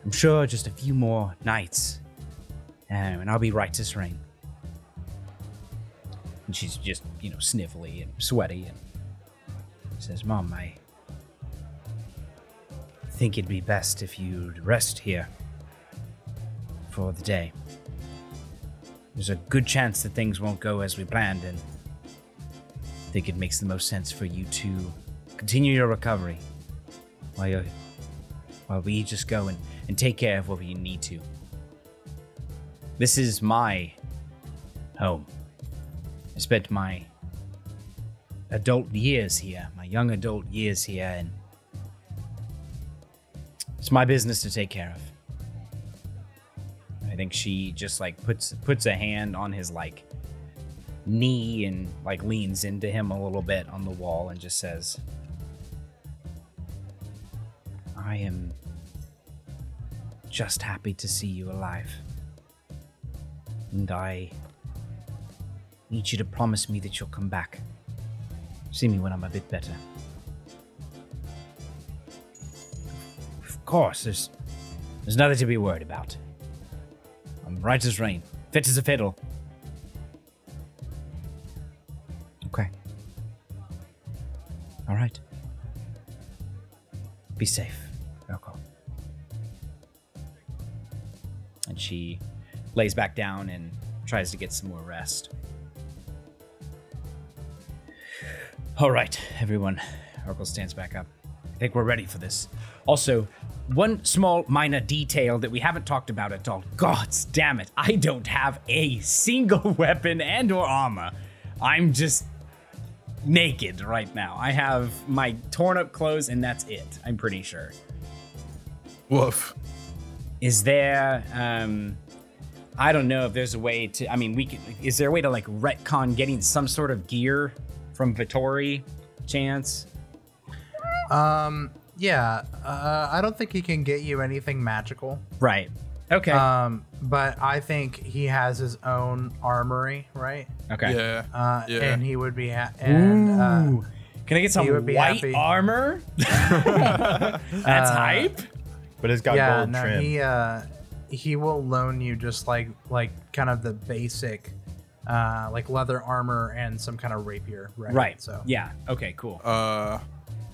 I'm sure just a few more nights, um, and I'll be right as rain. And she's just, you know, sniffly and sweaty, and says, "Mom, I think it'd be best if you'd rest here for the day. There's a good chance that things won't go as we planned, and I think it makes the most sense for you to continue your recovery while you're Well, we just go and, and take care of what we need to. This is my home. I spent my adult years here, my young adult years here, and it's my business to take care of." I think she just like puts puts a hand on his like knee and like leans into him a little bit on the wall and just says, "I am just happy to see you alive, and I I need you to promise me that you'll come back. See me when I'm a bit better. Of course, there's, there's nothing to be worried about. I'm right as rain, fit as a fiddle. Okay. All right. Be safe, Urkel. And she lays back down and tries to get some more rest. All right, everyone. Urkel stands back up. I think we're ready for this. Also, one small minor detail that we haven't talked about at all. God damn it. I don't have a single weapon and or armor. I'm just naked right now. I have my torn up clothes and that's it. I'm pretty sure. Woof. Is there, um, I don't know if there's a way to, I mean, we could, is there a way to like retcon getting some sort of gear from Vittori, chance? Um, yeah, uh, I don't think he can get you anything magical. Right, okay. Um, but I think he has his own armory, right? Okay. Yeah, uh, yeah. And he would be, ha- and Ooh. Uh, can I get some white happy. Armor? That's uh, hype. But it's got yeah, gold no, trim. He, uh, he will loan you just like, like kind of the basic, uh, like leather armor and some kind of rapier, right? Right. So yeah. Okay. Cool. Uh,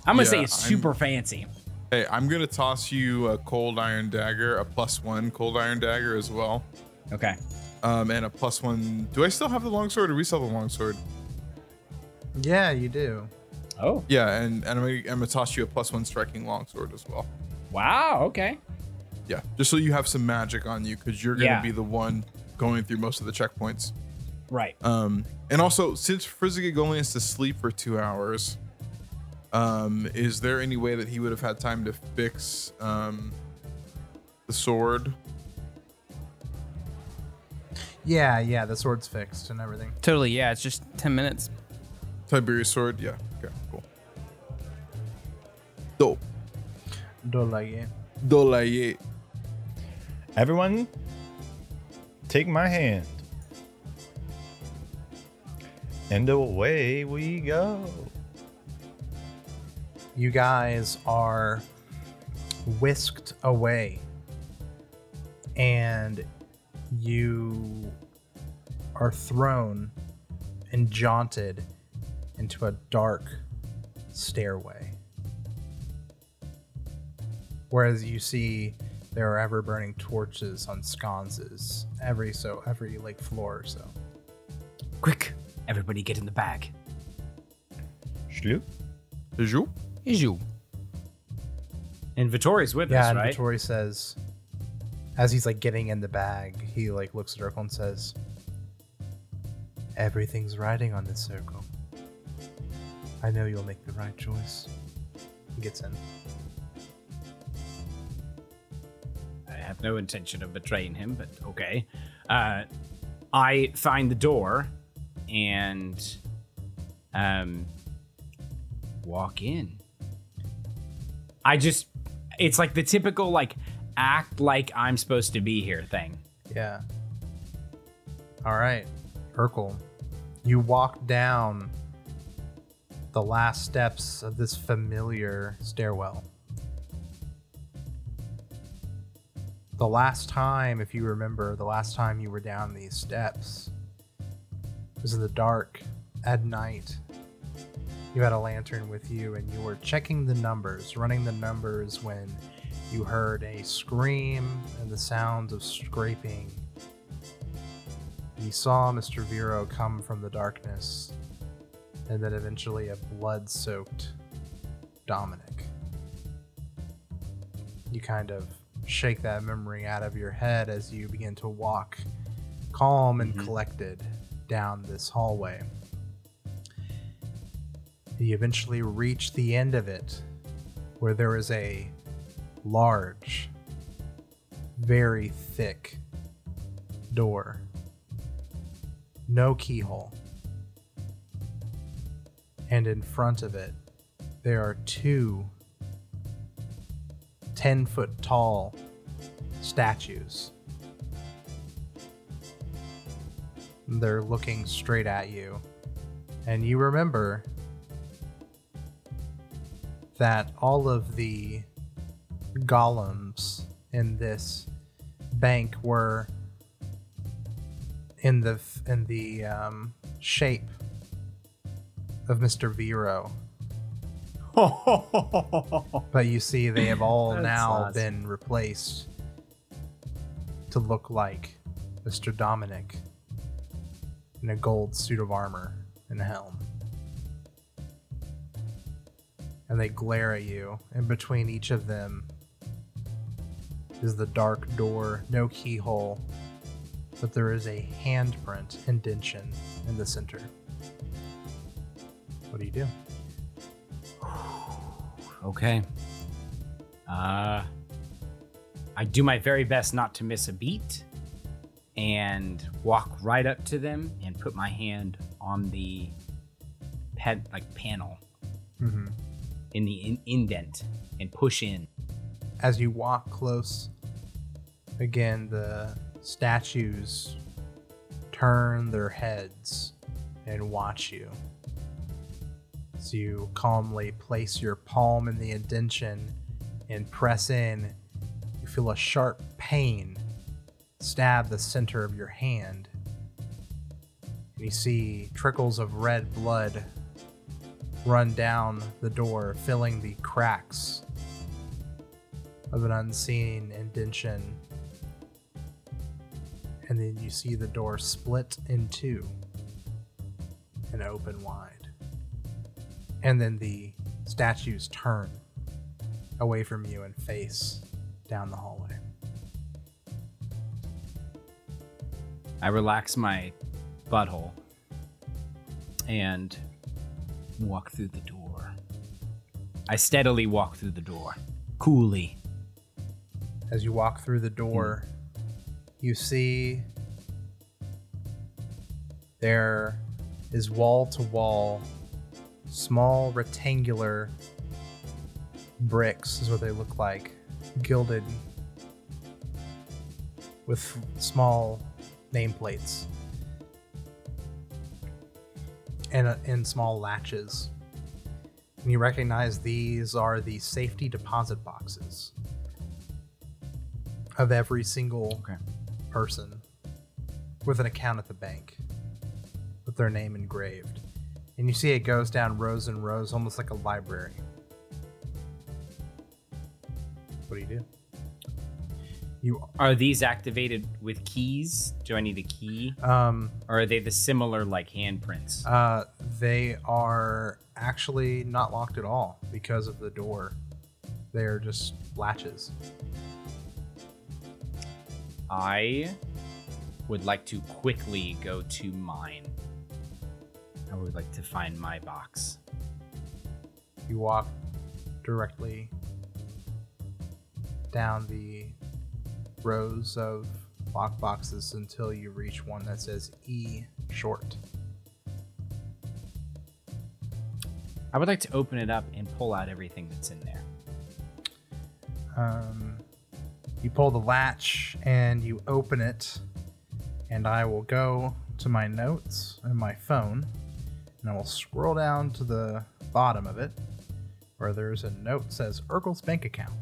I'm gonna yeah, say it's super I'm, fancy. Hey, I'm gonna toss you a cold iron dagger, a plus one cold iron dagger as well. Okay. Um, and a plus one. Do I still have the longsword, or we still have the longsword? Yeah, you do. Oh. Yeah, and, and I'm gonna, I'm gonna toss you a plus one striking longsword as well. Wow, okay. Yeah, just so you have some magic on you, because you're going to yeah. be the one going through most of the checkpoints. Right. Um, and also, since Frizzigig only has to sleep for two hours, um, is there any way that he would have had time to fix um, the sword? Yeah, yeah, the sword's fixed and everything. Totally, yeah, it's just ten minutes. Tiberius sword, yeah. Okay, cool. Dope. Dolaye. Dolaye. Everyone, take my hand. And away we go. You guys are whisked away. And you are thrown and jaunted into a dark stairway. Whereas you see there are ever burning torches on sconces every so every like floor or so. Quick, everybody get in the bag. Shlu? Iju? Iju. And Vittori's with yeah, us, right? Yeah, and Vittori says, as he's like getting in the bag, he like looks at Urkel and says, everything's riding on this circle. I know you'll make the right choice. He gets in. I have no intention of betraying him, but okay. Uh, I find the door and um, walk in. I just, it's like the typical, like, act like I'm supposed to be here thing. Yeah. All right, Urkel, you walk down the last steps of this familiar stairwell. The last time, if you remember, the last time you were down these steps was in the dark at night. You had a lantern with you and you were checking the numbers, running the numbers when you heard a scream and the sounds of scraping. You saw Mister Vero come from the darkness and then eventually a blood-soaked Dominic. You kind of shake that memory out of your head as you begin to walk calm and mm-hmm. collected down this hallway. You eventually reach the end of it where there is a large, very thick door. No keyhole. And in front of it, there are two ten-foot tall statues. They're looking straight at you. And you remember that all of the golems in this bank were in the in the um, shape of Mister Vero. But you see, they have all now awesome. been replaced to look like Mister Dominic in a gold suit of armor and helm. And they glare at you, and between each of them is the dark door, no keyhole, but there is a handprint indention in the center. What do you do? Okay. Uh, I do my very best not to miss a beat and walk right up to them and put my hand on the pad, like panel mm-hmm. in the in- indent and push in. As you walk close, again, the statues turn their heads and watch you. So you calmly place your palm in the indention and press in. You feel a sharp pain stab the center of your hand. And you see trickles of red blood run down the door, filling the cracks of an unseen indention. And then you see the door split in two and open wide. And then the statues turn away from you and face down the hallway. I relax my butthole and walk through the door. I steadily walk through the door, coolly. As you walk through the door, mm. you see there is wall-to-wall small rectangular bricks is what they look like, gilded with small nameplates and, and small latches. And you recognize these are the safety deposit boxes of every single okay. person with an account at the bank with their name engraved. And you see it goes down rows and rows, almost like a library. What do you do? You are these activated with keys? Do I need a key? Um, or are they the similar like handprints? Uh, they are actually not locked at all because of the door. They are just latches. I would like to quickly go to mine. I would like to find my box. You walk directly down the rows of lock boxes until you reach one that says E short. I would like to open it up and pull out everything that's in there. Um, you pull the latch and you open it, and I will go to my notes and my phone. And I will scroll down to the bottom of it where there's a note that says Urkel's bank account.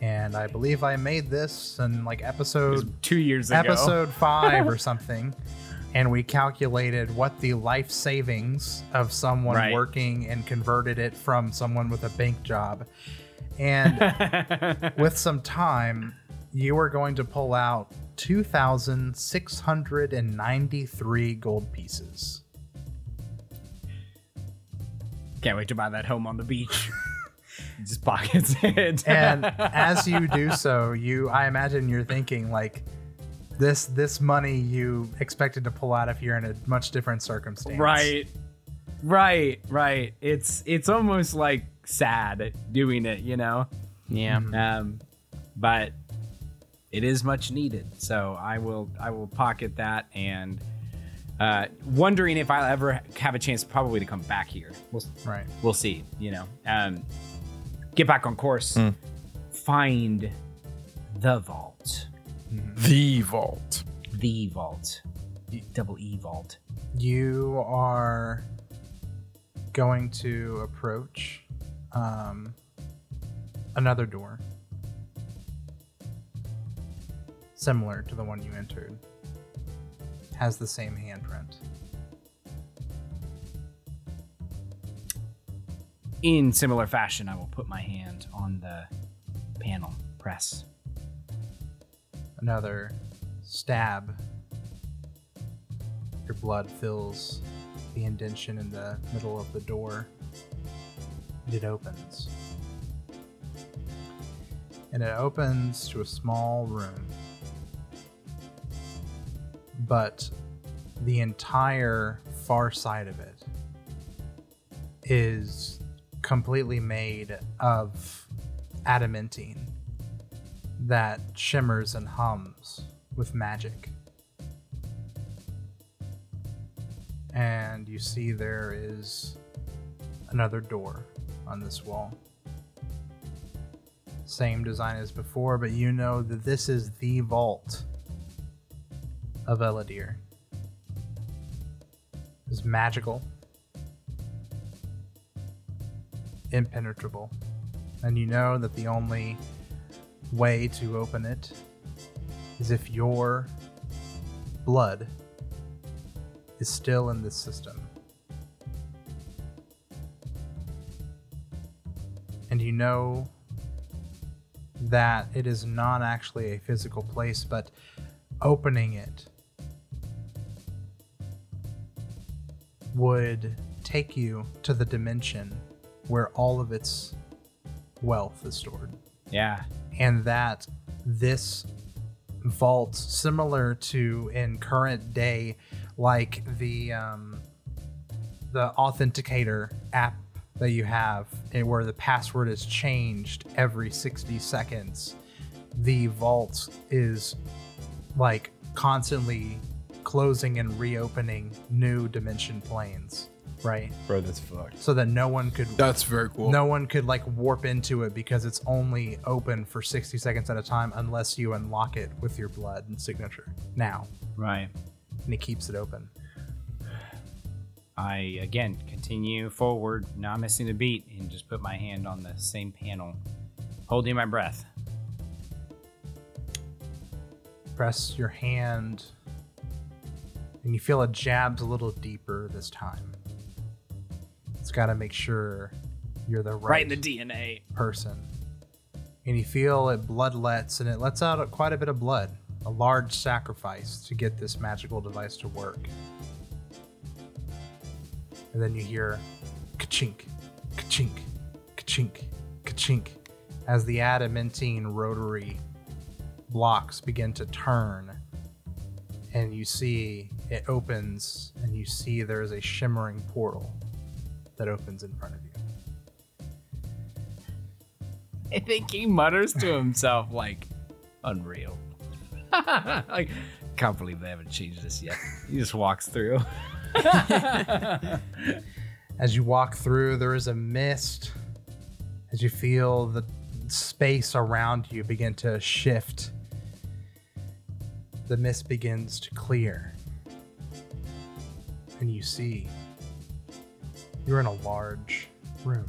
And I believe I made this in like episode two years ago, episode five or something. And we calculated what the life savings of someone right. working and converted it from someone with a bank job. And with some time, you are going to pull out two thousand six hundred ninety-three gold pieces. Can't wait to buy that home on the beach. Just pockets it. And as you do so, you I imagine you're thinking like this this money you expected to pull out if you're in a much different circumstance. Right. Right, right. It's it's almost like sad doing it, you know? Yeah. Mm-hmm. Um but it is much needed. So I will I will pocket that and Uh, wondering if I'll ever have a chance probably to come back here. We'll, right. We'll see, you know. Um, get back on course. Mm. Find the vault. The vault. The vault. double E vault. You are going to approach um, another door, similar to the one you entered. Has the same handprint. In similar fashion, I will put my hand on the panel press. Another stab. Your blood fills the indention in the middle of the door, and it opens. And it opens to a small room. But the entire far side of it is completely made of adamantine that shimmers and hums with magic. And you see there is another door on this wall. Same design as before, but you know that this is the vault of Eladir. It's magical, impenetrable, and you know that the only way to open it is if your blood is still in this system. And you know that it is not actually a physical place, but opening it would take you to the dimension where all of its wealth is stored. Yeah. And that this vault, similar to in current day, like the um, the Authenticator app that you have, where the password is changed every sixty seconds, the vault is like constantly closing and reopening new dimension planes, right? Bro, that's fucked. So that no one could... That's very cool. No one could, like, warp into it because it's only open for sixty seconds at a time unless you unlock it with your blood and signature now. Right. And it keeps it open. I, again, continue forward, not missing a beat, and just put my hand on the same panel, holding my breath. Press your hand, and you feel it jabs a little deeper this time. It's got to make sure you're the right, right in the D N A person. And you feel it bloodlets, and it lets out quite a bit of blood. A large sacrifice to get this magical device to work. And then you hear ka-chink, ka-chink, ka-chink, ka-chink as the adamantine rotary blocks begin to turn, and you see it opens, and you see there is a shimmering portal that opens in front of you. I think he mutters to himself, like, unreal. Like, can't believe they haven't changed this yet. He just walks through. As you walk through, there is a mist. As you feel the space around you begin to shift, the mist begins to clear, and you see you're in a large room.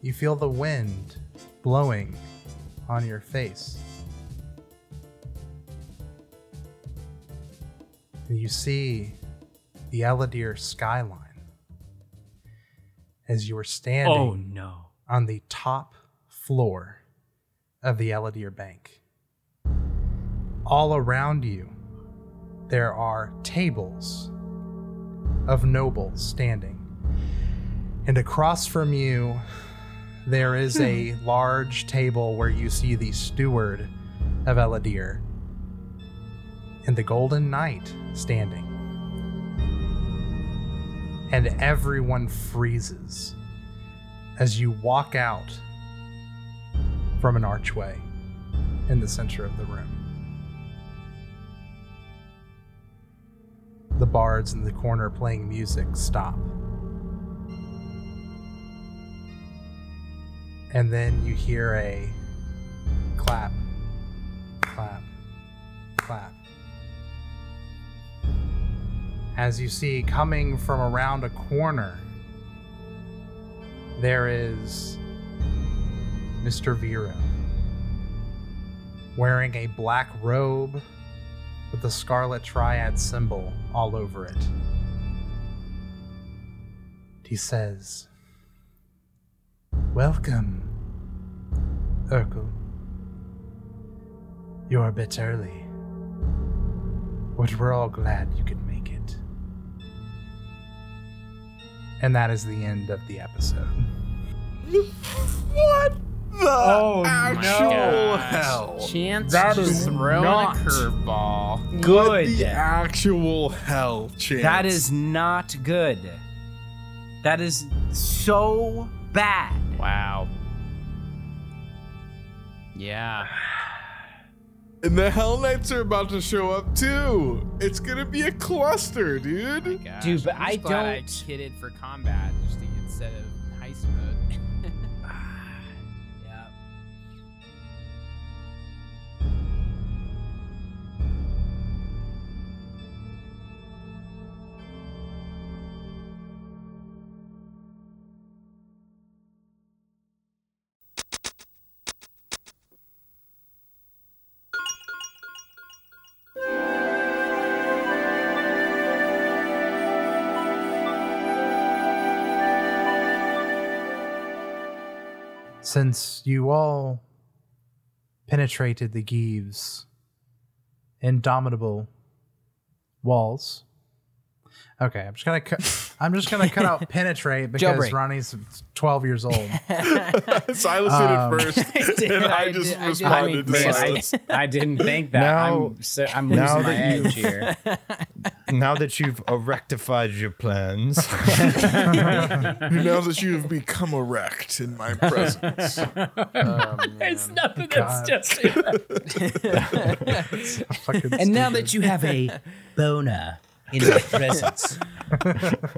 You feel the wind blowing on your face, and you see the Eladir skyline as you are standing oh, no. on the top floor of the Eladir Bank. All around you, there are tables of nobles standing. And across from you, there is a large table where you see the steward of Eladir and the Golden Knight standing. And everyone freezes as you walk out from an archway in the center of the room. The bards in the corner playing music stop. And then you hear a clap, clap, clap, as you see coming from around a corner, there is Mister Vero, wearing a black robe with the Scarlet Triad symbol all over it. He says, "Welcome, Urkel. You're a bit early, but we're all glad you could make it." And that is the end of the episode. What the oh actual hell? Chance that is throwing not a curveball. Good. What the actual hell, Chance? That is not good. That is so bad. Wow. Yeah. And the Hell Knights are about to show up too. It's gonna be a cluster, dude. Oh gosh, dude, but I'm I don't. I kidded for combat just to, instead of heist mode. Yeah. Since you all penetrated the Give's indomitable walls, okay, I'm just gonna cut. I'm just gonna cut out penetrate because Ronnie's twelve years old. Silas um, did it first, I did, and I, I just did, responded I did, to Silas. I, I didn't think that. Now, I'm, so, I'm losing now my edge here. Now that you've rectified your plans. Now that you have become erect in my presence. Oh, there's nothing God. That's just erect. And now that you have a boner in my presence.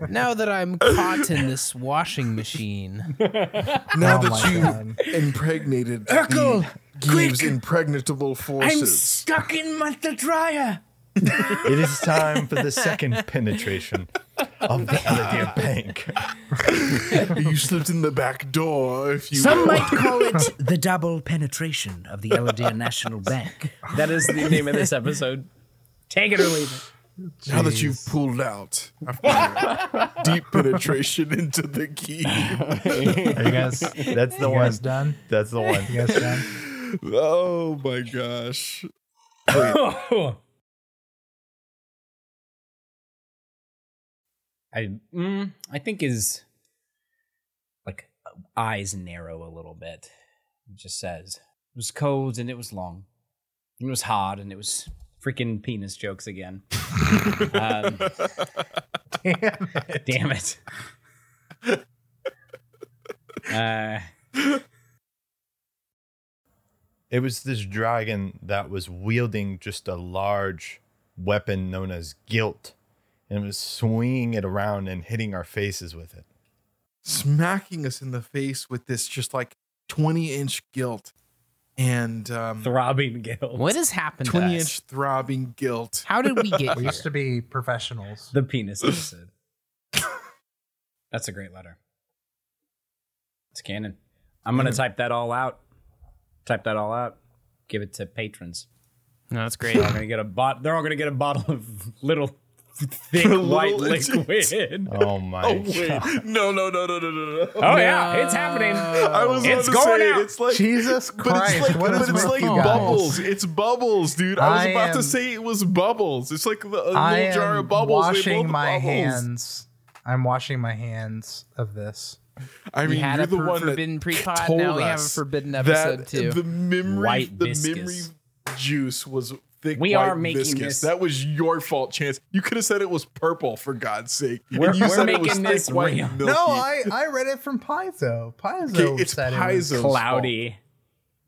Now that I'm caught in this washing machine. Now oh that you God. Impregnated Urkel, the Give's impregnable forces. I'm stuck in my, the dryer. It is time for the second penetration of the Eladir Bank. You slipped in the back door, if you Some will. Might call it the double penetration of the Eladir National Bank. That is the name of this episode. Take it or leave it. Jeez. Now that you've pulled out after deep penetration into the key. Are you guys, that's the you one. Guys done? That's the one. You guys done? Oh my gosh. Wait. I mm, I think his like eyes narrow a little bit. It just says it was cold and it was long, and it was hard and it was freaking penis jokes again. um, damn it! Damn it! uh, it was this dragon that was wielding just a large weapon known as guilt. And was swinging it around and hitting our faces with it. Smacking us in the face with this just like twenty-inch guilt and... Um, throbbing guilt. What has happened to us? twenty-inch throbbing guilt. How did we get here? We used to be professionals. The penis episode. That's a great letter. It's canon. I'm going to mm. type that all out. Type that all out. Give it to patrons. No, that's great. They're all going to get a bot- They're all going to get a bottle of little... Thick white liquid. Oh my oh, wait. God! No, no, no, no, no, no! Oh no. Yeah, it's happening. I was it's going to say, out. It's like Jesus Christ! But it's like, what but it's like bubbles. It's bubbles, dude. I, I was about am, to say it was bubbles. It's like a little I jar of bubbles. I'm washing my bubbles. hands. I'm washing my hands of this. I mean, you're the per- one forbidden that pre-pod, told now we have a forbidden episode too. The memory, white the viscous. memory juice was. Thick we are making viscous. This. That was your fault, Chance. You could have said it was purple, for God's sake. We're, you we're said making it was this white real. Milky. No, I, I read it from Paizo. Paizo it's said Paizo's it was cloudy. Fault.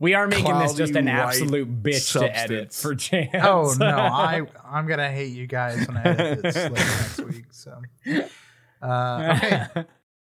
We are making cloudy, this just an absolute bitch substance. To edit for Chance. Oh no, I I'm gonna hate you guys when I edit this later next week. So, uh, okay.